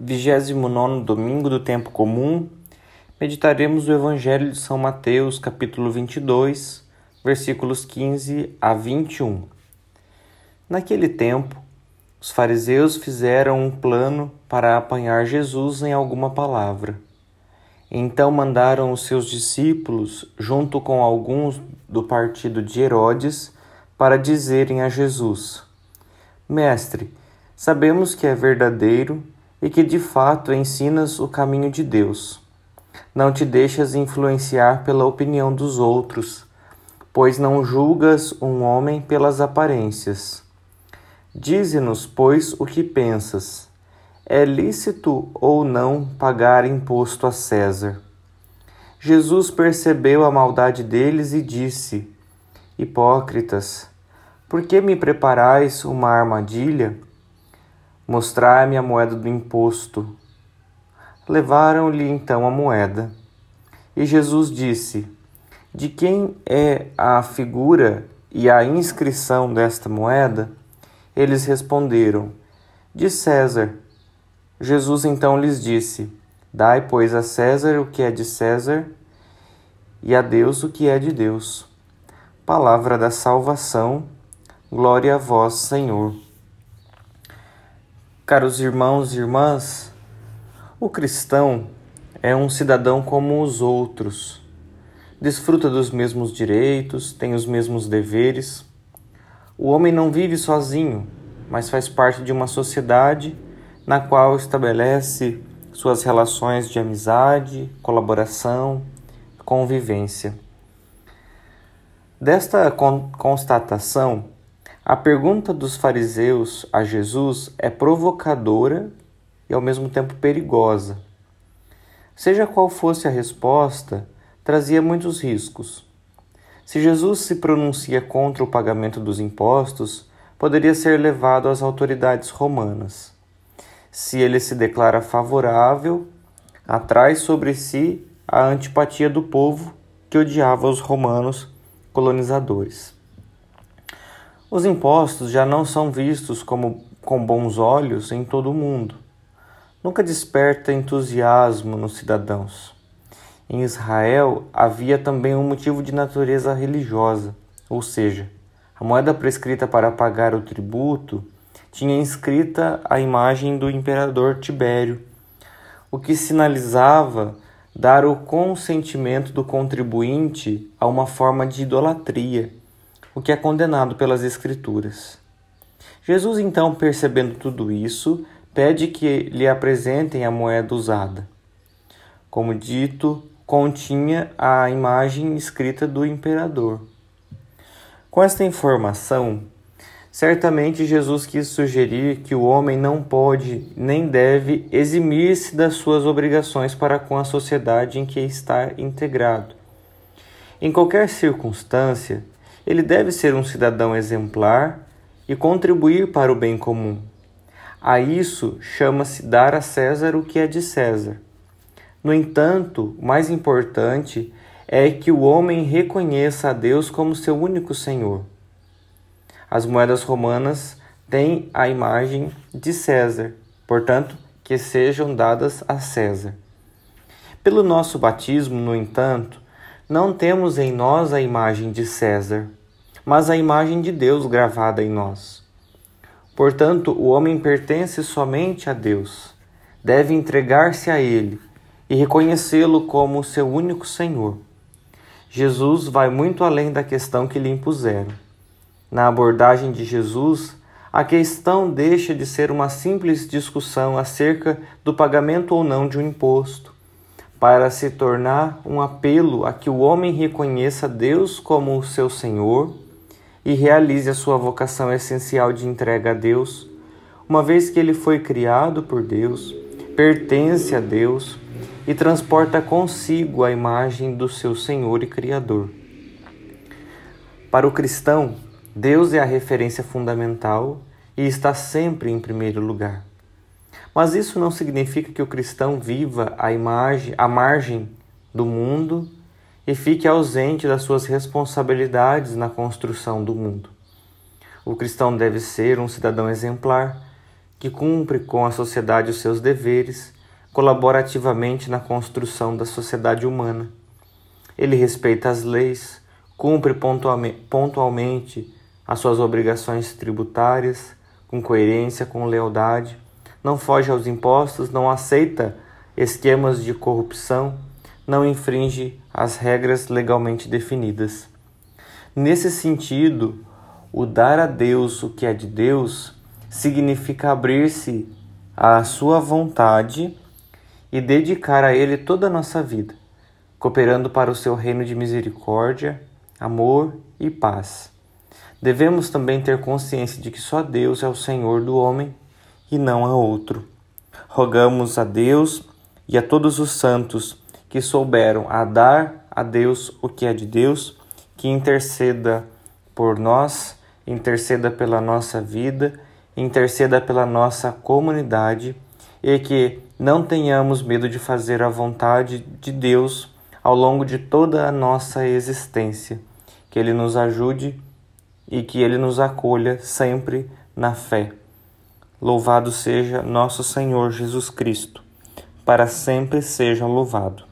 29º Domingo do Tempo Comum, meditaremos o Evangelho de São Mateus, capítulo 22, versículos 15 a 21. Naquele tempo, os fariseus fizeram um plano para apanhar Jesus em alguma palavra. Então mandaram os seus discípulos, junto com alguns do partido de Herodes, para dizerem a Jesus: Mestre, sabemos que é verdadeiro e que de fato ensinas o caminho de Deus. Não te deixas influenciar pela opinião dos outros, pois não julgas um homem pelas aparências. Dize-nos, pois, o que pensas. É lícito ou não pagar imposto a César? Jesus percebeu a maldade deles e disse: Hipócritas, por que me preparais uma armadilha? Mostrai-me a moeda do imposto. Levaram-lhe então a moeda. E Jesus disse: De quem é a figura e a inscrição desta moeda? Eles responderam: De César. Jesus então lhes disse: Dai, pois, a César o que é de César e a Deus o que é de Deus. Palavra da salvação, glória a vós, Senhor. Caros irmãos e irmãs, o cristão é um cidadão como os outros. Desfruta dos mesmos direitos, tem os mesmos deveres. O homem não vive sozinho, mas faz parte de uma sociedade na qual estabelece suas relações de amizade, colaboração, convivência. Desta constatação, a pergunta dos fariseus a Jesus é provocadora e ao mesmo tempo perigosa. Seja qual fosse a resposta, trazia muitos riscos. Se Jesus se pronuncia contra o pagamento dos impostos, poderia ser levado às autoridades romanas. Se ele se declara favorável, atrai sobre si a antipatia do povo que odiava os romanos colonizadores. Os impostos já não são vistos com bons olhos em todo o mundo. Nunca desperta entusiasmo nos cidadãos. Em Israel havia também um motivo de natureza religiosa, ou seja, a moeda prescrita para pagar o tributo tinha inscrita a imagem do imperador Tibério, o que sinalizava dar o consentimento do contribuinte a uma forma de idolatria, o que é condenado pelas Escrituras. Jesus, então, percebendo tudo isso, pede que lhe apresentem a moeda usada. Como dito, continha a imagem escrita do imperador. Com esta informação, certamente Jesus quis sugerir que o homem não pode nem deve eximir-se das suas obrigações para com a sociedade em que está integrado. Em qualquer circunstância, ele deve ser um cidadão exemplar e contribuir para o bem comum. A isso chama-se dar a César o que é de César. No entanto, o mais importante é que o homem reconheça a Deus como seu único Senhor. As moedas romanas têm a imagem de César, portanto, que sejam dadas a César. Pelo nosso batismo, no entanto, não temos em nós a imagem de César, mas a imagem de Deus gravada em nós. Portanto, o homem pertence somente a Deus, deve entregar-se a Ele e reconhecê-lo como seu único Senhor. Jesus vai muito além da questão que lhe impuseram. Na abordagem de Jesus, a questão deixa de ser uma simples discussão acerca do pagamento ou não de um imposto, para se tornar um apelo a que o homem reconheça Deus como o seu Senhor e realize a sua vocação essencial de entrega a Deus, uma vez que ele foi criado por Deus, pertence a Deus e transporta consigo a imagem do seu Senhor e Criador. Para o cristão, Deus é a referência fundamental e está sempre em primeiro lugar. Mas isso não significa que o cristão viva à margem do mundo e fique ausente das suas responsabilidades na construção do mundo. O cristão deve ser um cidadão exemplar que cumpre com a sociedade os seus deveres, colabora ativamente na construção da sociedade humana. Ele respeita as leis, cumpre pontualmente as suas obrigações tributárias, com coerência, com lealdade, não foge aos impostos, não aceita esquemas de corrupção, não infringe as regras legalmente definidas. Nesse sentido, o dar a Deus o que é de Deus significa abrir-se à sua vontade e dedicar a Ele toda a nossa vida, cooperando para o seu reino de misericórdia, amor e paz. Devemos também ter consciência de que só Deus é o Senhor do homem e não há outro. Rogamos a Deus e a todos os santos que souberam a dar a Deus o que é de Deus, que interceda por nós, interceda pela nossa vida, interceda pela nossa comunidade e que não tenhamos medo de fazer a vontade de Deus ao longo de toda a nossa existência. Que Ele nos ajude e que Ele nos acolha sempre na fé. Louvado seja nosso Senhor Jesus Cristo. Para sempre seja louvado.